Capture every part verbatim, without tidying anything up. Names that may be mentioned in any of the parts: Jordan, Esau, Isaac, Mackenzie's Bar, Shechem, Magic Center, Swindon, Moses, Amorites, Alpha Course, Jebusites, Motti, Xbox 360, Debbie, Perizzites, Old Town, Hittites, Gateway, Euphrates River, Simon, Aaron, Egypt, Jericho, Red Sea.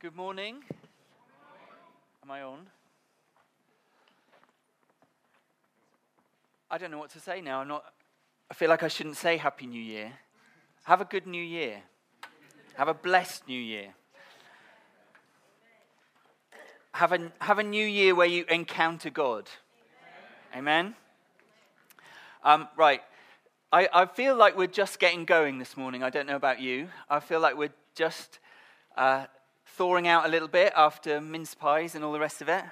Good morning. Am I on? I don't know what to say now. I'm not. I feel like I shouldn't say Happy New Year. Have a good New Year. Have a blessed New Year. Have a have a New Year where you encounter God. Amen. Um, right. I, I feel like we're just getting going this morning. I don't know about you. I feel like we're just. Uh, thawing out a little bit after mince pies and all the rest of it.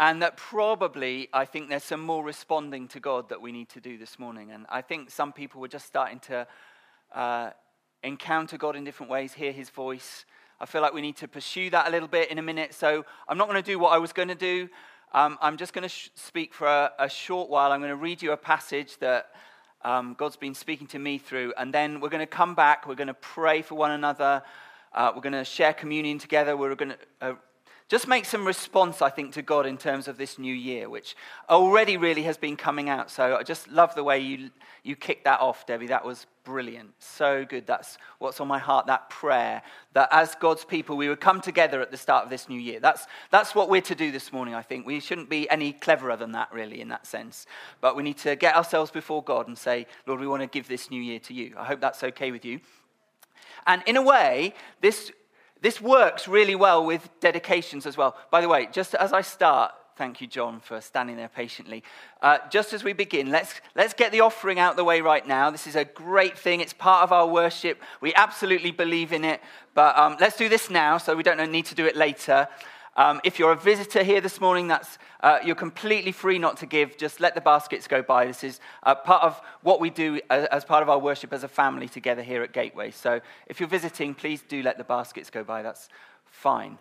And that probably, I think there's some more responding to God that we need to do this morning. And I think some people were just starting to uh, encounter God in different ways, hear his voice. I feel like we need to pursue that a little bit in a minute. So I'm not going to do what I was going to do. Um, I'm just going to sh- speak for a, a short while. I'm going to read you a passage that um, God's been speaking to me through. And then we're going to come back. We're going to pray for one another. Uh, we're going to share communion together. We're going to uh, just make some response, I think, to God in terms of this new year, which already really has been coming out. So I just love the way you you kicked that off, Debbie. That was brilliant. So good. That's what's on my heart, that prayer, that as God's people, we would come together at the start of this new year. That's that's what we're to do this morning, I think. We shouldn't be any cleverer than that, really, in that sense. But we need to get ourselves before God and say, Lord, we want to give this new year to you. I hope that's okay with you. And in a way, this this works really well with dedications as well. By the way, just as I start, thank you, John, for standing there patiently. Uh, just as we begin, let's let's get the offering out of the way right now. This is a great thing. It's part of our worship. We absolutely believe in it. But um, let's do this now so we don't need to do it later. Um, if you're a visitor here this morning, that's uh, you're completely free not to give. Just let the baskets go by. This is uh, part of what we do as, as part of our worship as a family together here at Gateway. So if you're visiting, please do let the baskets go by. That's fine.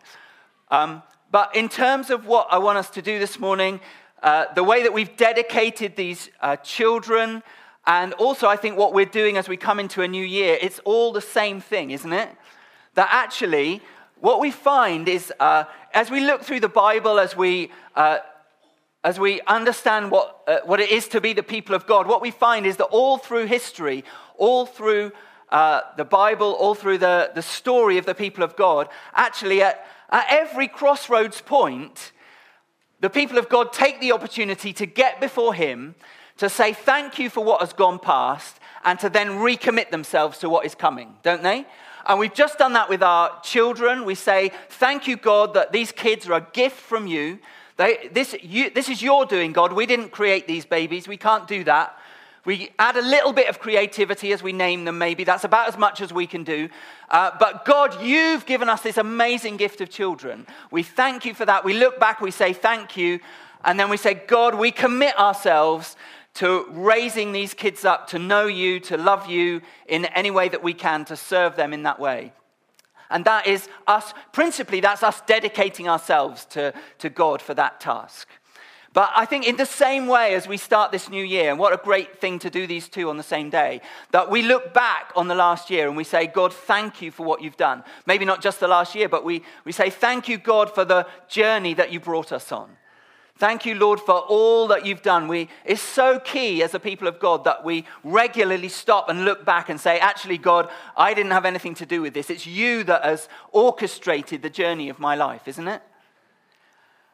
Um, but in terms of what I want us to do this morning, uh, the way that we've dedicated these uh, children, and also I think what we're doing as we come into a new year, it's all the same thing, isn't it? That actually... What we find is, uh, as we look through the Bible, as we uh, as we understand what uh, what it is to be the people of God, what we find is that all through history, all through uh, the Bible, all through the, the story of the people of God, actually at, at every crossroads point, the people of God take the opportunity to get before him, to say thank you for what has gone past, and to then recommit themselves to what is coming, don't they? And we've just done that with our children. We say, thank you, God, that these kids are a gift from you. They, this, you. This is your doing, God. We didn't create these babies. We can't do that. We add a little bit of creativity as we name them, maybe. That's about as much as we can do. Uh, but God, you've given us this amazing gift of children. We thank you for that. We look back, we say, thank you. And then we say, God, we commit ourselves to raising these kids up, to know you, to love you in any way that we can, to serve them in that way. And that is us, principally that's us dedicating ourselves to, to God for that task. But I think in the same way as we start this new year, and what a great thing to do these two on the same day, that we look back on the last year and we say, God, thank you for what you've done. Maybe not just the last year, but we, we say, thank you, God, for the journey that you brought us on. Thank you, Lord, for all that you've done. We, it's so key as a people of God that we regularly stop and look back and say, actually, God, I didn't have anything to do with this. It's you that has orchestrated the journey of my life, isn't it?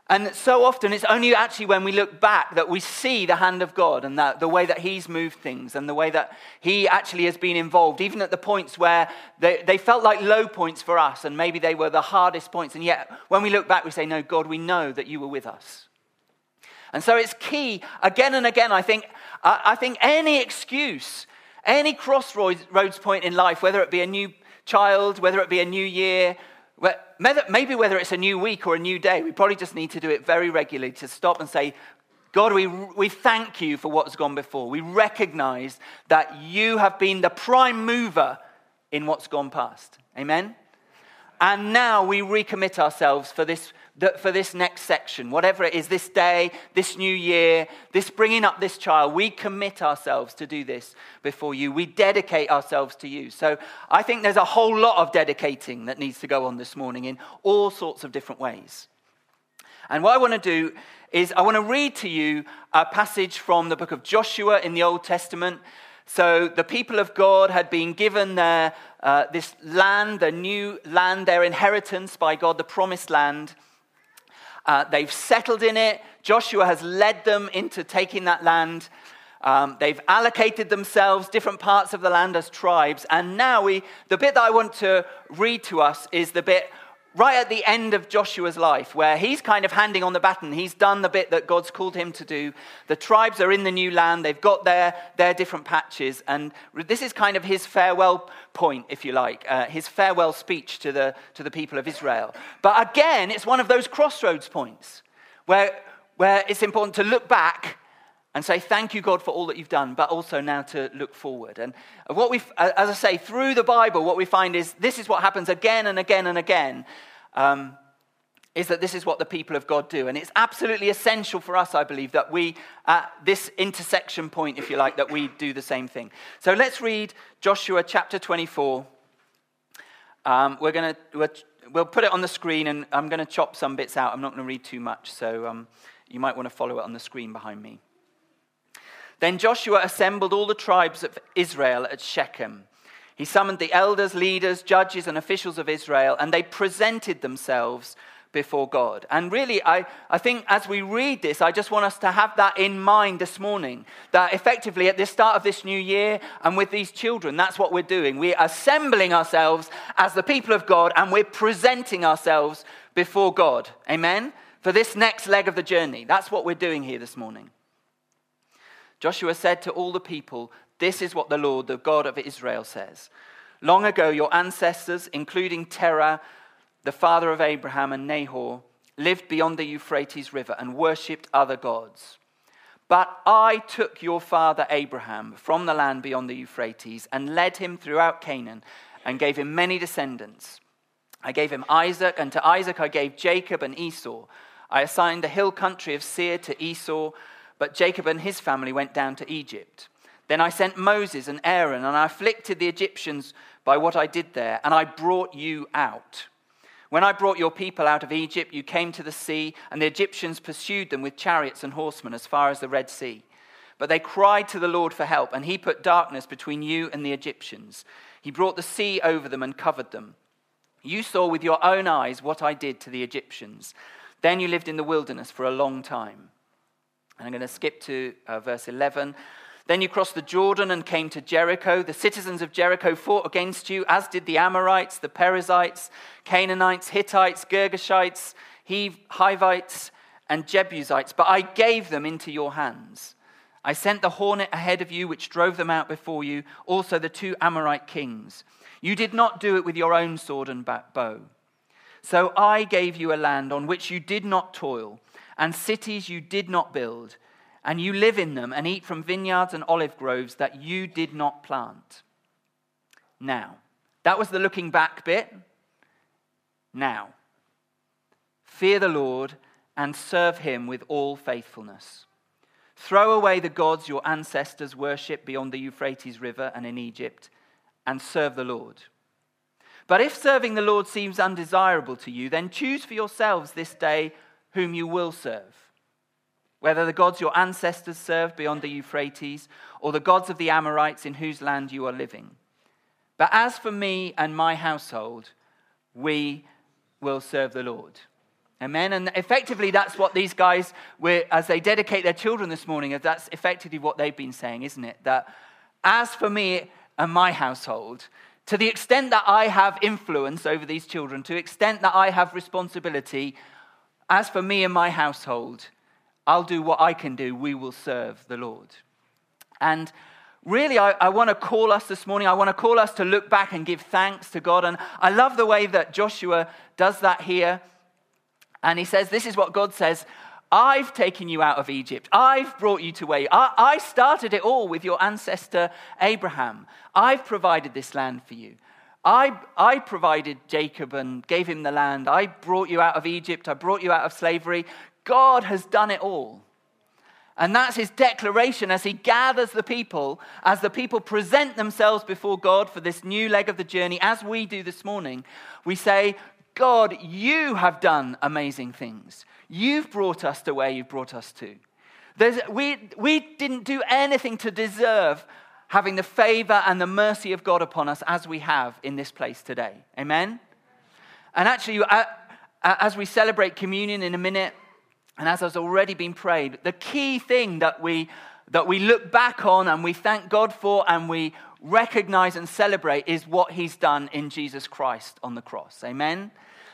And so often it's only actually when we look back that we see the hand of God and that the way that he's moved things and the way that he actually has been involved, even at the points where they, they felt like low points for us and maybe they were the hardest points. And yet when we look back, we say, no, God, we know that you were with us. And so it's key, again and again, I think, I think any excuse, any crossroads point in life, whether it be a new child, whether it be a new year, maybe whether it's a new week or a new day, we probably just need to do it very regularly to stop and say, God, we we thank you for what's gone before. We recognize that you have been the prime mover in what's gone past. Amen? And now we recommit ourselves for this that for this next section, whatever it is, this day, this new year, this bringing up this child, we commit ourselves to do this before you. We dedicate ourselves to you. So I think there's a whole lot of dedicating that needs to go on this morning in all sorts of different ways. And what I want to do is I want to read to you a passage from the book of Joshua in the Old Testament. So the people of God had been given their uh, this land, their new land, their inheritance by God, the promised land. Uh, they've settled in it. Joshua has led them into taking that land. Um, they've allocated themselves different parts of the land as tribes. And now we, the bit that I want to read to us is the bit right at the end of Joshua's life, where he's kind of handing on the baton. He's done the bit that God's called him to do. The tribes are in the new land. They've got their, their different patches. And this is kind of his farewell point, if you like, uh, his farewell speech to the, to the people of Israel. But again, it's one of those crossroads points where, where it's important to look back and say, thank you, God, for all that you've done, but also now to look forward. And what we, as I say, through the Bible, what we find is this is what happens again and again and again, um, is that this is what the people of God do. And it's absolutely essential for us, I believe, that we, at this intersection point, if you like, that we do the same thing. So let's read Joshua chapter twenty-four. Um, we're going to, we'll put it on the screen, and I'm going to chop some bits out. I'm not going to read too much, so um, you might want to follow it on the screen behind me. Then Joshua assembled all the tribes of Israel at Shechem. He summoned the elders, leaders, judges, and officials of Israel, and they presented themselves before God. And really, I, I think as we read this, I just want us to have that in mind this morning, that effectively at the start of this new year and with these children, that's what we're doing. We're assembling ourselves as the people of God, and we're presenting ourselves before God, amen, for this next leg of the journey. That's what we're doing here this morning. Joshua said to all the people, this is what the Lord, the God of Israel, says. Long ago, your ancestors, including Terah, the father of Abraham, and Nahor, lived beyond the Euphrates River and worshipped other gods. But I took your father Abraham from the land beyond the Euphrates and led him throughout Canaan and gave him many descendants. I gave him Isaac, and to Isaac I gave Jacob and Esau. I assigned the hill country of Seir to Esau, but Jacob and his family went down to Egypt. Then I sent Moses and Aaron, and I afflicted the Egyptians by what I did there, and I brought you out. When I brought your people out of Egypt, you came to the sea, and the Egyptians pursued them with chariots and horsemen as far as the Red Sea. But they cried to the Lord for help, and he put darkness between you and the Egyptians. He brought the sea over them and covered them. You saw with your own eyes what I did to the Egyptians. Then you lived in the wilderness for a long time. And I'm going to skip to uh, verse eleven. Then you crossed the Jordan and came to Jericho. The citizens of Jericho fought against you, as did the Amorites, the Perizzites, Canaanites, Hittites, Girgashites, Hivites, and Jebusites. But I gave them into your hands. I sent the hornet ahead of you, which drove them out before you, also the two Amorite kings. You did not do it with your own sword and bow. So I gave you a land on which you did not toil, and cities you did not build, and you live in them and eat from vineyards and olive groves that you did not plant. Now, that was the looking back bit. Now, fear the Lord and serve him with all faithfulness. Throw away the gods your ancestors worshipped beyond the Euphrates River and in Egypt, and serve the Lord. But if serving the Lord seems undesirable to you, then choose for yourselves this day whom you will serve, whether the gods your ancestors served beyond the Euphrates or the gods of the Amorites in whose land you are living. But as for me and my household, we will serve the Lord. Amen. And effectively, that's what these guys, were, as they dedicate their children this morning, that's effectively what they've been saying, isn't it? That as for me and my household, to the extent that I have influence over these children, to the extent that I have responsibility, as for me and my household, I'll do what I can do. We will serve the Lord. And really, I, I want to call us this morning. I want to call us to look back and give thanks to God. And I love the way that Joshua does that here. And he says, this is what God says. I've taken you out of Egypt. I've brought you to where you are. I started it all with your ancestor Abraham. I've provided this land for you. I, I provided Jacob and gave him the land. I brought you out of Egypt. I brought you out of slavery. God has done it all. And that's his declaration as he gathers the people, as the people present themselves before God for this new leg of the journey, as we do this morning. We say, God, you have done amazing things. You've brought us to where you've brought us to. There's, we, we didn't do anything to deserve having the favor and the mercy of God upon us as we have in this place today. Amen? And actually, as we celebrate communion in a minute, and as has already been prayed, the key thing that we that we look back on and we thank God for and we recognize and celebrate is what he's done in Jesus Christ on the cross. Amen?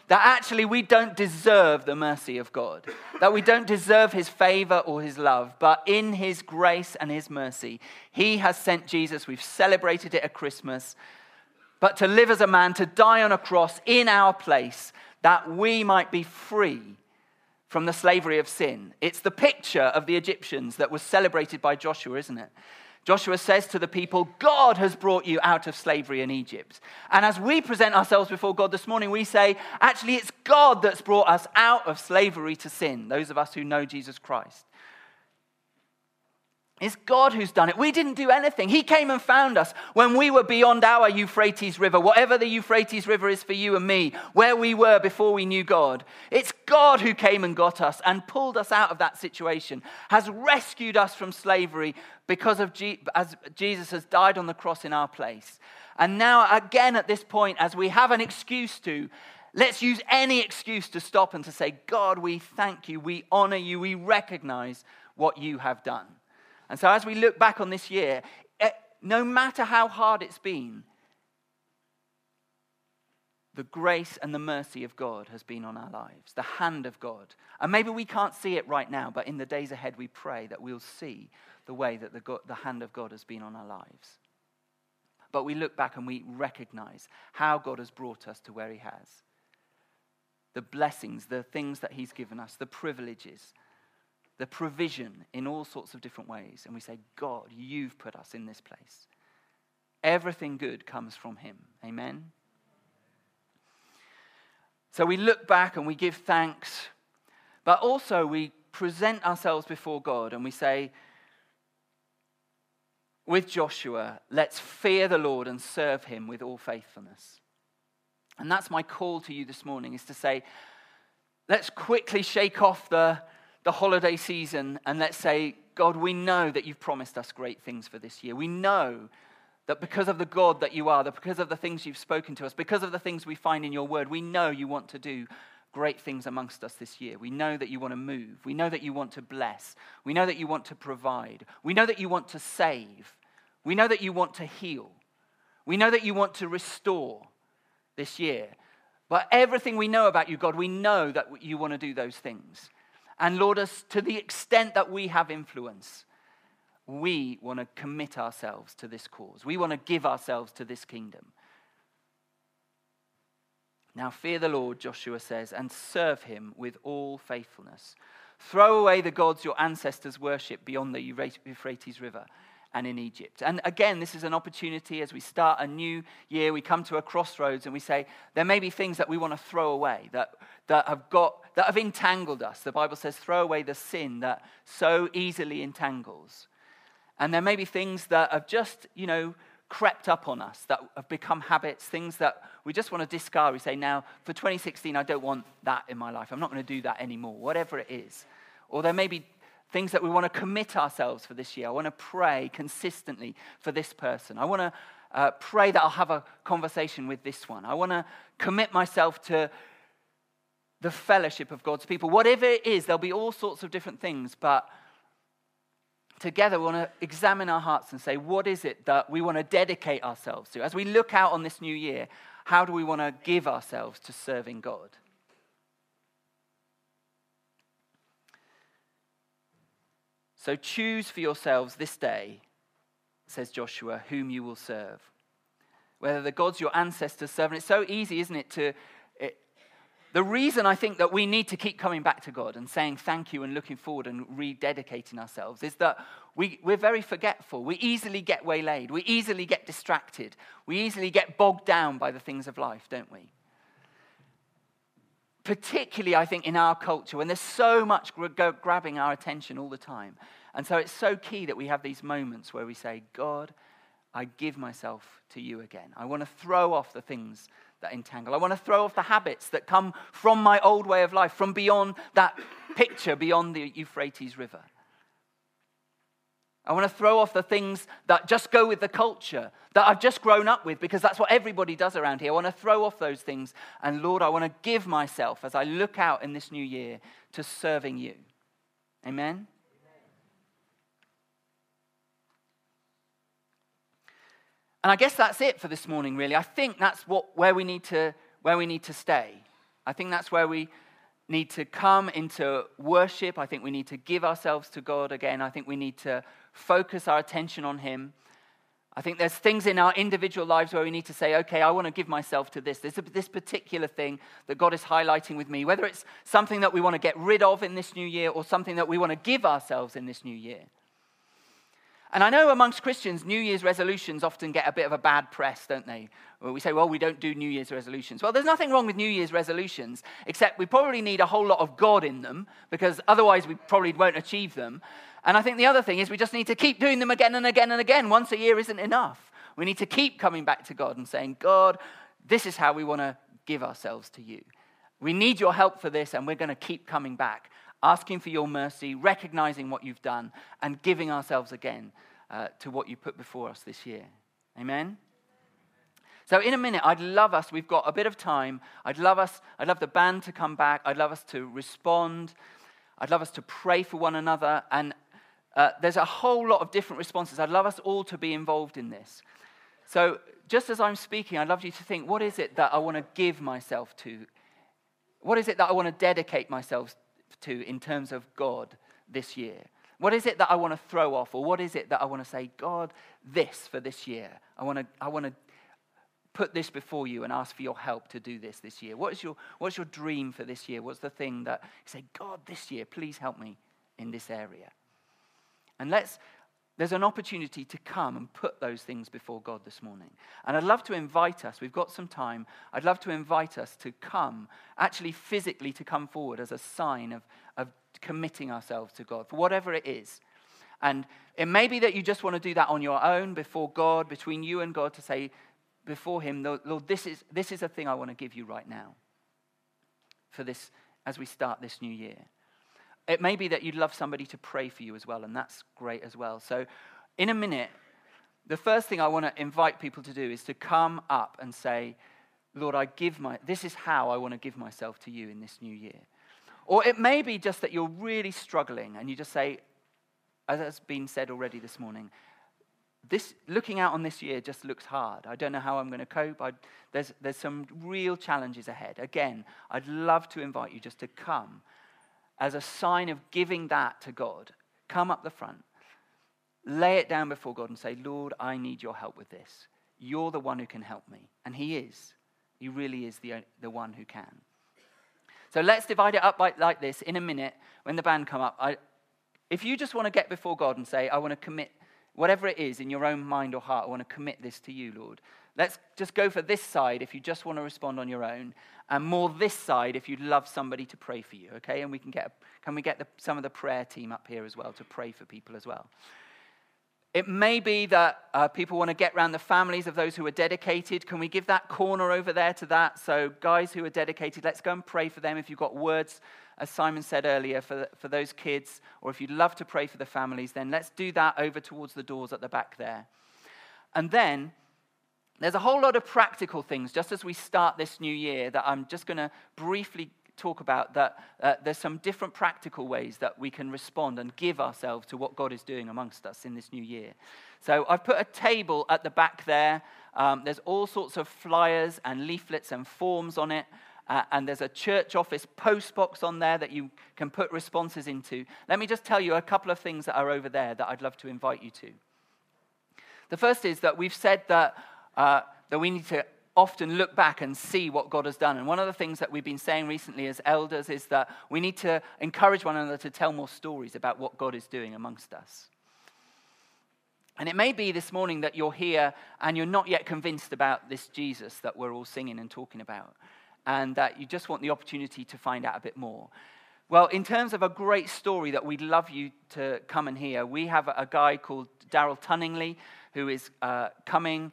That actually we don't deserve the mercy of God. That we don't deserve his favor or his love. But in his grace and his mercy, he has sent Jesus. We've celebrated it at Christmas. But to live as a man, to die on a cross in our place, that we might be free from the slavery of sin. It's the picture of the Egyptians that was celebrated by Joshua, isn't it? Joshua says to the people, God has brought you out of slavery in Egypt. And as we present ourselves before God this morning, we say, actually, it's God that's brought us out of slavery to sin, those of us who know Jesus Christ. It's God who's done it. We didn't do anything. He came and found us when we were beyond our Euphrates River, whatever the Euphrates River is for you and me, where we were before we knew God. It's God who came and got us and pulled us out of that situation, has rescued us from slavery because of Je- as Jesus has died on the cross in our place. And now again at this point, as we have an excuse to, let's use any excuse to stop and to say, God, we thank you, we honor you, we recognize what you have done. And so as we look back on this year, no matter how hard it's been, the grace and the mercy of God has been on our lives, the hand of God. And maybe we can't see it right now, but in the days ahead, we pray that we'll see the way that the, God, the hand of God has been on our lives. But we look back and we recognize how God has brought us to where he has. The blessings, the things that he's given us, the privileges, the provision in all sorts of different ways. And we say, God, you've put us in this place. Everything good comes from him. Amen? So we look back and we give thanks, but also we present ourselves before God and we say, with Joshua, let's fear the Lord and serve him with all faithfulness. And that's my call to you this morning, is to say, let's quickly shake off the the holiday season, and let's say, God, we know that you've promised us great things for this year. We know that because of the God that you are, that because of the things you've spoken to us, because of the things we find in your word, we know you want to do great things amongst us this year. We know that you want to move. We know that you want to bless. We know that you want to provide. We know that you want to save. We know that you want to heal. We know that you want to restore this year. But everything we know about you, God, we know that you want to do those things. And Lord, us to the extent that we have influence, we want to commit ourselves to this cause. We want to give ourselves to this kingdom. Now fear the Lord, Joshua says, and serve him with all faithfulness. Throw away the gods your ancestors worshipped beyond the Euphrates River and in Egypt. And again, this is an opportunity as we start a new year, we come to a crossroads and we say, there may be things that we want to throw away, that, that have got, that have entangled us. The Bible says, throw away the sin that so easily entangles. And there may be things that have just, you know, crept up on us, that have become habits, things that we just want to discard. We say, now, for twenty sixteen, I don't want that in my life. I'm not going to do that anymore, whatever it is. Or there may be things that we want to commit ourselves for this year. I want to pray consistently for this person. I want to uh, pray that I'll have a conversation with this one. I want to commit myself to the fellowship of God's people. Whatever it is, there'll be all sorts of different things, but together we want to examine our hearts and say, what is it that we want to dedicate ourselves to? As we look out on this new year, how do we want to give ourselves to serving God? So choose for yourselves this day, says Joshua, whom you will serve. Whether the gods your ancestors serve. And it's so easy, isn't it, to... It, the reason I think that we need to keep coming back to God and saying thank you and looking forward and rededicating ourselves is that we, we're very forgetful. We easily get waylaid. We easily get distracted. We easily get bogged down by the things of life, don't we? Particularly, I think, in our culture, when there's so much grabbing our attention all the time. And so it's so key that we have these moments where we say, God, I give myself to you again. I want to throw off the things that entangle. I want to throw off the habits that come from my old way of life, from beyond that picture, beyond the Euphrates River. I want to throw off the things that just go with the culture, that I've just grown up with, because that's what everybody does around here. I want to throw off those things. And Lord, I want to give myself as I look out in this new year to serving you. Amen? Amen. And I guess that's it for this morning, really. I think that's what where we need to where we need to stay. I think that's where we need to come into worship. I think we need to give ourselves to God again. I think we need to focus our attention on him. I think there's things in our individual lives where we need to say, okay, I want to give myself to this. There's a, this particular thing that God is highlighting with me, whether it's something that we want to get rid of in this new year or something that we want to give ourselves in this new year. And I know amongst Christians, New Year's resolutions often get a bit of a bad press, don't they? Where we say, well, we don't do New Year's resolutions. Well, there's nothing wrong with New Year's resolutions, except we probably need a whole lot of God in them, because otherwise we probably won't achieve them. And I think the other thing is we just need to keep doing them again and again and again. Once a year isn't enough. We need to keep coming back to God and saying, God, this is how we want to give ourselves to you. We need your help for this, and we're going to keep coming back, asking for your mercy, recognizing what you've done, and giving ourselves again uh, to what you put before us this year. Amen? So in a minute, I'd love us, we've got a bit of time, I'd love us, I'd love the band to come back, I'd love us to respond, I'd love us to pray for one another, and uh, there's a whole lot of different responses. I'd love us all to be involved in this. So just as I'm speaking, I'd love you to think, what is it that I want to give myself to? What is it that I want to dedicate myself to? to in terms of God this year? What is it that I want to throw off, or what is it that I want to say, God, this for this year? I want to I want to put this before you and ask for your help to do this this year. What is your what's your dream for this year? What's the thing that you say, God, this year, please help me in this area? And let's there's an opportunity to come and put those things before God this morning. And I'd love to invite us, we've got some time, I'd love to invite us to come, actually physically to come forward as a sign of, of committing ourselves to God, for whatever it is. And it may be that you just want to do that on your own, before God, between you and God, to say before him, Lord, this is this is a thing I want to give you right now, for this, as we start this new year. It may be that you'd love somebody to pray for you as well, and that's great as well. So in a minute, the first thing I want to invite people to do is to come up and say, Lord, I give my, this is how I want to give myself to you in this new year. Or it may be just that you're really struggling, and you just say, as has been said already this morning, this looking out on this year just looks hard. I don't know how I'm going to cope. I, there's, there's some real challenges ahead. Again, I'd love to invite you just to come as a sign of giving that to God. Come up the front, lay it down before God and say, Lord, I need your help with this. You're the one who can help me. And he is. He really is the, the one who can. So let's divide it up by, like this. In a minute, when the band come up, I, if you just want to get before God and say, I want to commit, whatever it is in your own mind or heart, I want to commit this to you, Lord. Let's just go for this side if you just want to respond on your own, and more this side if you'd love somebody to pray for you, okay? And we can get, can we get the, some of the prayer team up here as well to pray for people as well? It may be that uh, people want to get around the families of those who are dedicated. Can we give that corner over there to that? So guys who are dedicated, let's go and pray for them. If you've got words, as Simon said earlier, for, for those kids, or if you'd love to pray for the families, then let's do that over towards the doors at the back there. And then there's a whole lot of practical things, just as we start this new year, that I'm just going to briefly talk about, that uh, there's some different practical ways that we can respond and give ourselves to what God is doing amongst us in this new year. So I've put a table at the back there. Um, there's all sorts of flyers and leaflets and forms on it. Uh, and there's a church office post box on there that you can put responses into. Let me just tell you a couple of things that are over there that I'd love to invite you to. The first is that we've said that Uh, that we need to often look back and see what God has done. And one of the things that we've been saying recently as elders is that we need to encourage one another to tell more stories about what God is doing amongst us. And it may be this morning that you're here and you're not yet convinced about this Jesus that we're all singing and talking about, and that you just want the opportunity to find out a bit more. Well, in terms of a great story that we'd love you to come and hear, we have a guy called Daryl Tunningley who is uh, coming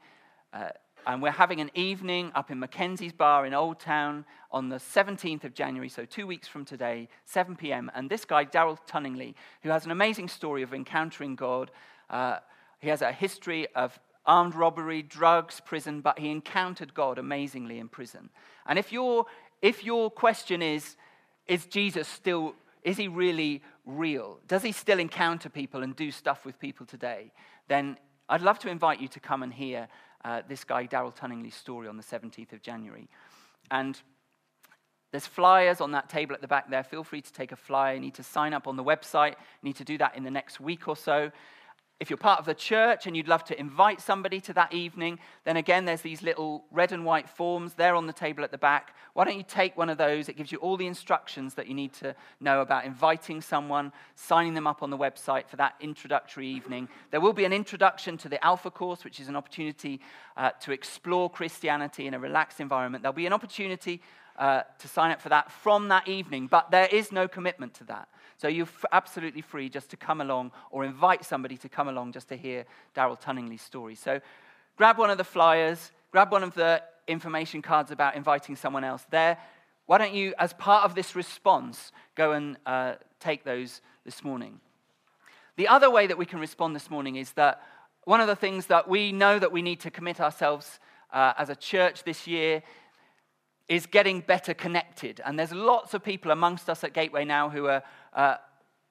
Uh, and we're having an evening up in Mackenzie's Bar in Old Town on the seventeenth of January, so two weeks from today, seven p.m. And this guy, Daryl Tunningley, who has an amazing story of encountering God, Uh, he has a history of armed robbery, drugs, prison, but he encountered God amazingly in prison. And if your if your question is, is Jesus still, is he really real? Does he still encounter people and do stuff with people today? Then I'd love to invite you to come and hear uh, this guy, Daryl Tunningley's story on the seventeenth of January. And there's flyers on that table at the back there. Feel free to take a flyer. You need to sign up on the website. You need to do that in the next week or so. If you're part of the church and you'd love to invite somebody to that evening, then again, there's these little red and white forms. They're on the table at the back. Why don't you take one of those? It gives you all the instructions that you need to know about inviting someone, signing them up on the website for that introductory evening. There will be an introduction to the Alpha Course, which is an opportunity uh, to explore Christianity in a relaxed environment. There'll be an opportunity Uh, to sign up for that from that evening, but there is no commitment to that. So you're f- absolutely free just to come along or invite somebody to come along just to hear Daryl Tunningley's story. So grab one of the flyers, grab one of the information cards about inviting someone else there. Why don't you, as part of this response, go and uh, take those this morning. The other way that we can respond this morning is that one of the things that we know that we need to commit ourselves uh, as a church this year is getting better connected. And there's lots of people amongst us at Gateway now who are uh,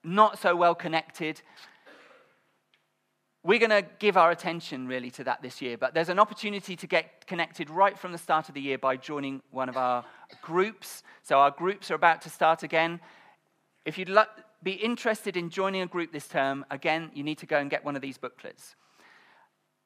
not so well connected. We're going to give our attention really to that this year, but there's an opportunity to get connected right from the start of the year by joining one of our groups. So our groups are about to start again. If you'd lo- be interested in joining a group this term, again, you need to go and get one of these booklets.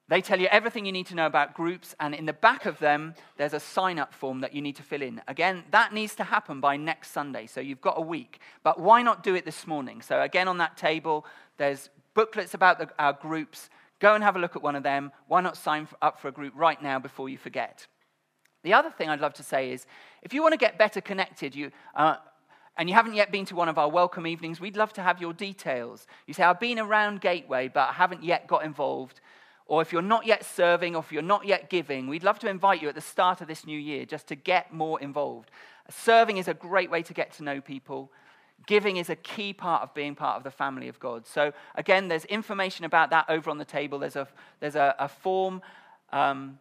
They tell you everything you need to know about groups, and in the back of them, there's a sign-up form that you need to fill in. Again, that needs to happen by next Sunday, so you've got a week. But why not do it this morning? So again, on that table, there's booklets about the, our groups. Go and have a look at one of them. Why not sign up for a group right now before you forget? The other thing I'd love to say is, if you want to get better connected, you... Uh, and you haven't yet been to one of our welcome evenings, we'd love to have your details. You say, I've been around Gateway, but I haven't yet got involved. Or if you're not yet serving, or if you're not yet giving, we'd love to invite you at the start of this new year just to get more involved. Serving is a great way to get to know people. Giving is a key part of being part of the family of God. So again, there's information about that over on the table. There's a there's a, a form um,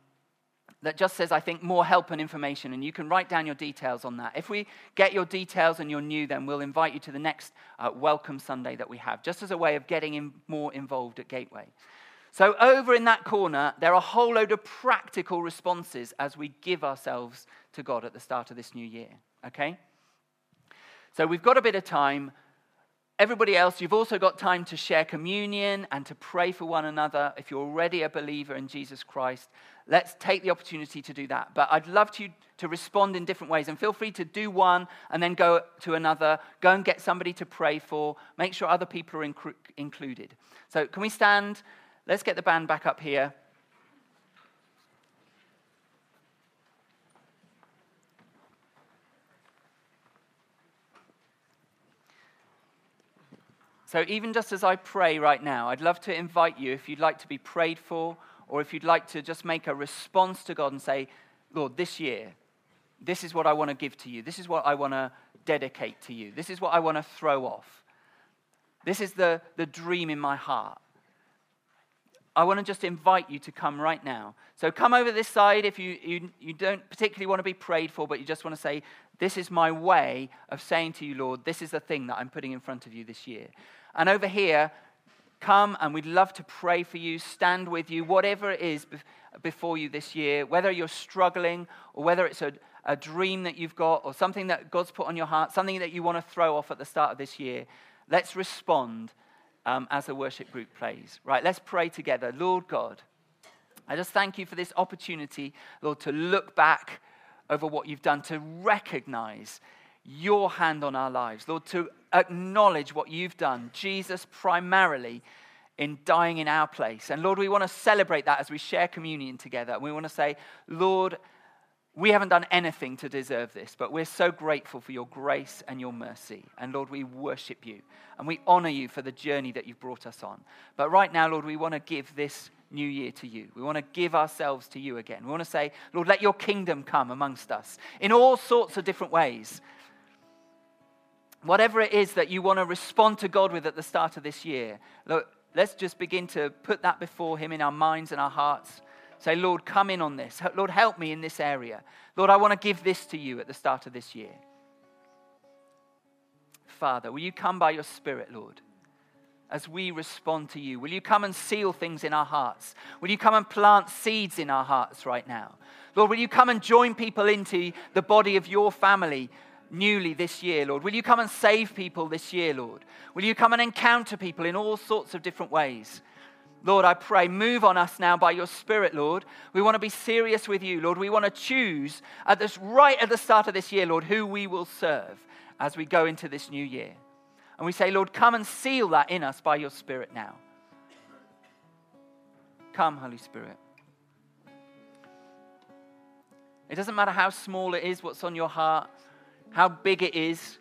that just says, I think, more help and information, and you can write down your details on that. If we get your details and you're new, then we'll invite you to the next uh, Welcome Sunday that we have, just as a way of getting in, more involved at Gateway. So over in that corner, there are a whole load of practical responses as we give ourselves to God at the start of this new year, okay? So we've got a bit of time. Everybody else, you've also got time to share communion and to pray for one another. If you're already a believer in Jesus Christ, let's take the opportunity to do that. But I'd love to, to respond in different ways. And feel free to do one and then go to another. Go and get somebody to pray for. Make sure other people are inc- included. So can we stand? Let's get the band back up here. So even just as I pray right now, I'd love to invite you, if you'd like to be prayed for, or if you'd like to just make a response to God and say, Lord, this year, this is what I want to give to you. This is what I want to dedicate to you. This is what I want to throw off. This is the, the dream in my heart. I want to just invite you to come right now. So come over this side if you, you you don't particularly want to be prayed for, but you just want to say, this is my way of saying to you, Lord, this is the thing that I'm putting in front of you this year. And over here, come and we'd love to pray for you, stand with you, whatever it is be- before you this year, whether you're struggling or whether it's a, a dream that you've got or something that God's put on your heart, something that you want to throw off at the start of this year. Let's respond Um, as the worship group plays. Right, let's pray together. Lord God, I just thank you for this opportunity, Lord, to look back over what you've done, to recognize your hand on our lives. Lord, to acknowledge what you've done, Jesus primarily, in dying in our place. And Lord, we want to celebrate that as we share communion together. We want to say, Lord, we haven't done anything to deserve this, but we're so grateful for your grace and your mercy. And Lord, we worship you and we honor you for the journey that you've brought us on. But right now, Lord, we want to give this new year to you. We want to give ourselves to you again. We want to say, Lord, let your kingdom come amongst us in all sorts of different ways. Whatever it is that you want to respond to God with at the start of this year, Lord, Let's just begin to put that before him in our minds and our hearts. Say, Lord, come in on this. Lord, help me in this area. Lord, I want to give this to you at the start of this year. Father, will you come by your Spirit, Lord, as we respond to you? Will you come and seal things in our hearts? Will you come and plant seeds in our hearts right now? Lord, will you come and join people into the body of your family newly this year, Lord? Will you come and save people this year, Lord? Will you come and encounter people in all sorts of different ways? Lord, I pray, move on us now by your Spirit, Lord. We want to be serious with you, Lord. We want to choose at this, right at the start of this year, Lord, who we will serve as we go into this new year. And we say, Lord, come and seal that in us by your Spirit now. Come, Holy Spirit. It doesn't matter how small it is, what's on your heart, how big it is.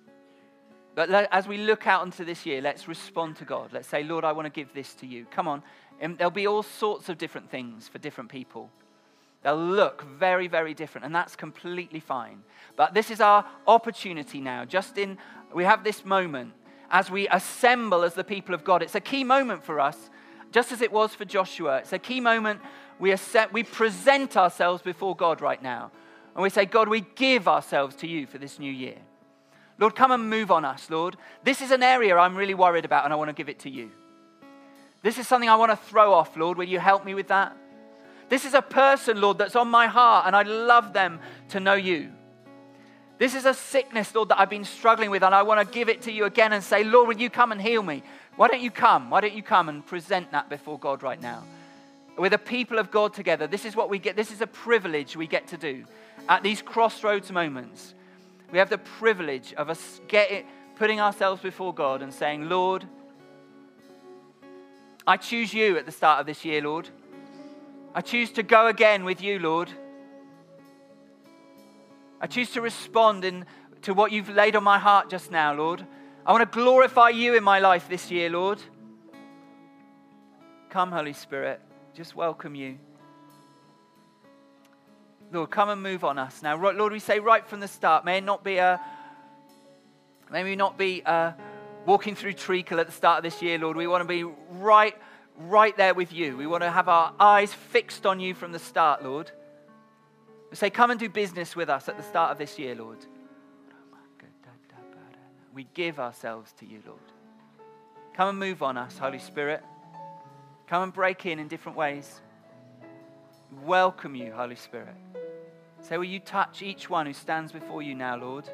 But let, as we look out into this year, let's respond to God. Let's say, Lord, I want to give this to you. Come on. And there'll be all sorts of different things for different people. They'll look very, very different, and that's completely fine. But this is our opportunity now. Just in, we have this moment as we assemble as the people of God. It's a key moment for us, just as it was for Joshua. It's a key moment. We accept, we present ourselves before God right now. And we say, God, we give ourselves to you for this new year. Lord, come and move on us, Lord. This is an area I'm really worried about, and I want to give it to you. This is something I want to throw off, Lord. Will you help me with that? This is a person, Lord, that's on my heart, and I'd love them to know you. This is a sickness, Lord, that I've been struggling with, and I want to give it to you again and say, Lord, will you come and heal me? Why don't you come? Why don't you come and present that before God right now? We're the people of God together. This is what we get. This is a privilege we get to do at these crossroads moments. We have the privilege of us get it, putting ourselves before God and saying, Lord, I choose you at the start of this year, Lord. I choose to go again with you, Lord. I choose to respond in, to what you've laid on my heart just now, Lord. I want to glorify you in my life this year, Lord. Come, Holy Spirit, just welcome you. Lord, come and move on us now. Lord, we say right from the start, may it not be a, may we not be a walking through treacle at the start of this year, Lord. We want to be right, right there with you. We want to have our eyes fixed on you from the start, Lord. We say, come and do business with us at the start of this year, Lord. We give ourselves to you, Lord. Come and move on us, Holy Spirit. Come and break in in different ways. Welcome you, Holy Spirit. Say, will you touch each one who stands before you now, Lord?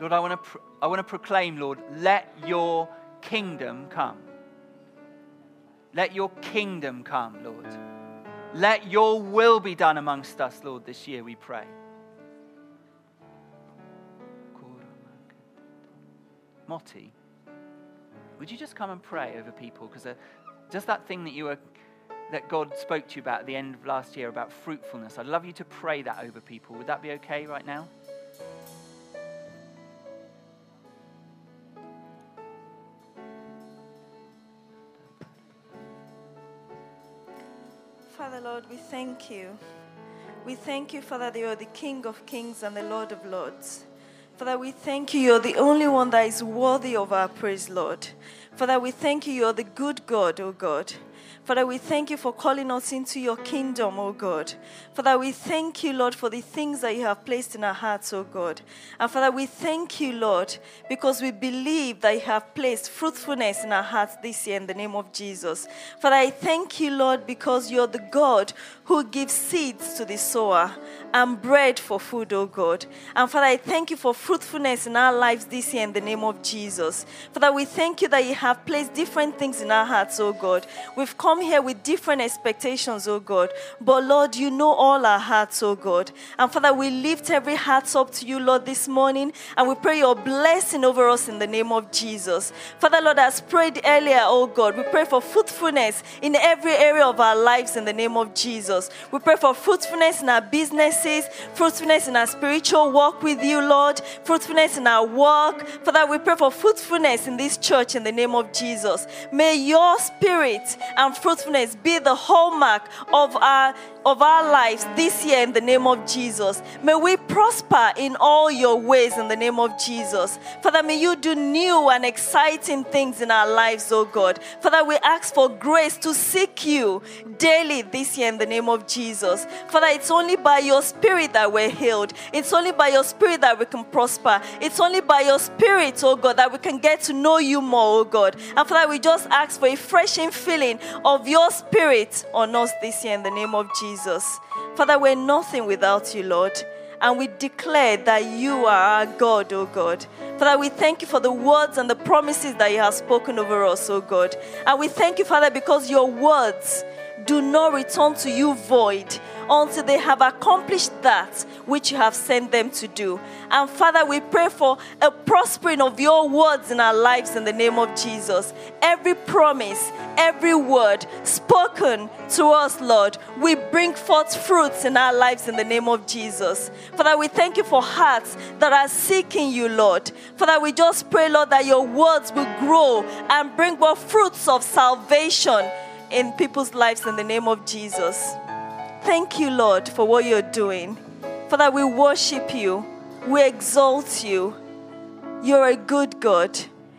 Lord, I want to pr- I want to proclaim, Lord, let your kingdom come. Let your kingdom come, Lord. Let your will be done amongst us, Lord, this year, we pray. Motti, would you just come and pray over people? Because uh, just that thing that you were, that God spoke to you about at the end of last year about fruitfulness, I'd love you to pray that over people. Would that be okay right now? Father, Lord, we thank you. We thank you, Father, that you are the King of kings and the Lord of lords. Father, we thank you, you're the only one that is worthy of our praise, Lord. Father, we thank you, you're the good God, oh God. Father, we thank you for calling us into your kingdom, oh God. Father, we thank you, Lord, for the things that you have placed in our hearts, oh God. And Father, we thank you, Lord, because we believe that you have placed fruitfulness in our hearts this year in the name of Jesus. Father, I thank you, Lord, because you're the God who gives seeds to the sower and bread for food, oh God. And Father, I thank you for fruitfulness in our lives this year in the name of Jesus. Father, we thank you that you have placed different things in our hearts, oh God. We've come here with different expectations, oh God. But Lord, you know all our hearts, oh God. And Father, we lift every heart up to you, Lord, this morning. And we pray your blessing over us in the name of Jesus. Father, Lord, as prayed earlier, oh God, we pray for fruitfulness in every area of our lives in the name of Jesus. We pray for fruitfulness in our businesses, fruitfulness in our spiritual walk with you, Lord, fruitfulness in our work. Father, we pray for fruitfulness in this church in the name of Jesus. May your Spirit and and fruitfulness be the hallmark of our, of our lives this year in the name of Jesus. May we prosper in all your ways in the name of Jesus. Father, may you do new and exciting things in our lives, oh God. Father, we ask for grace to seek you daily this year in the name of Jesus. Father, it's only by your spirit that we're healed. It's only by your spirit that we can prosper. It's only by your spirit, oh God, that we can get to know you more, oh God. And Father, we just ask for a fresh infilling of your spirit on us this year in the name of Jesus. Father, we're nothing without you, Lord. And we declare that you are our God, oh God. Father, we thank you for the words and the promises that you have spoken over us, oh God. And we thank you, Father, because your words do not return to you void until they have accomplished that which you have sent them to do. And Father, we pray for a prospering of your words in our lives in the name of Jesus. Every promise, every word spoken to us, Lord, we bring forth fruits in our lives in the name of Jesus. Father, we thank you for hearts that are seeking you, Lord. Father, we just pray, Lord, that your words will grow and bring forth fruits of salvation in people's lives in the name of Jesus. Thank you, Lord, for what you're doing. Father, we worship you. We exalt you. You're a good God.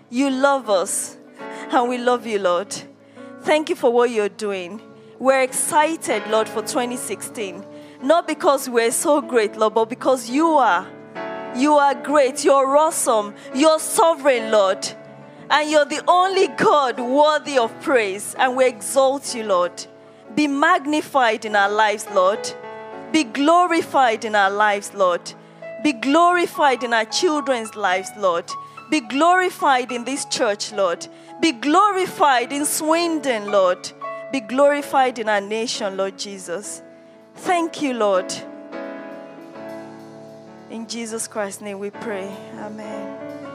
You love us, and we love you, Lord. Thank you for what you're doing. We're excited, Lord, for twenty sixteen. Not because we're so great, Lord, but because you are. You are great. You're awesome. You're sovereign, Lord. And you're the only God worthy of praise. And we exalt you, Lord. Be magnified in our lives, Lord. Be glorified in our lives, Lord. Be glorified in our children's lives, Lord. Be glorified in this church, Lord. Be glorified in Swindon, Lord. Be glorified in our nation, Lord Jesus. Thank you, Lord. In Jesus Christ's name we pray. Amen.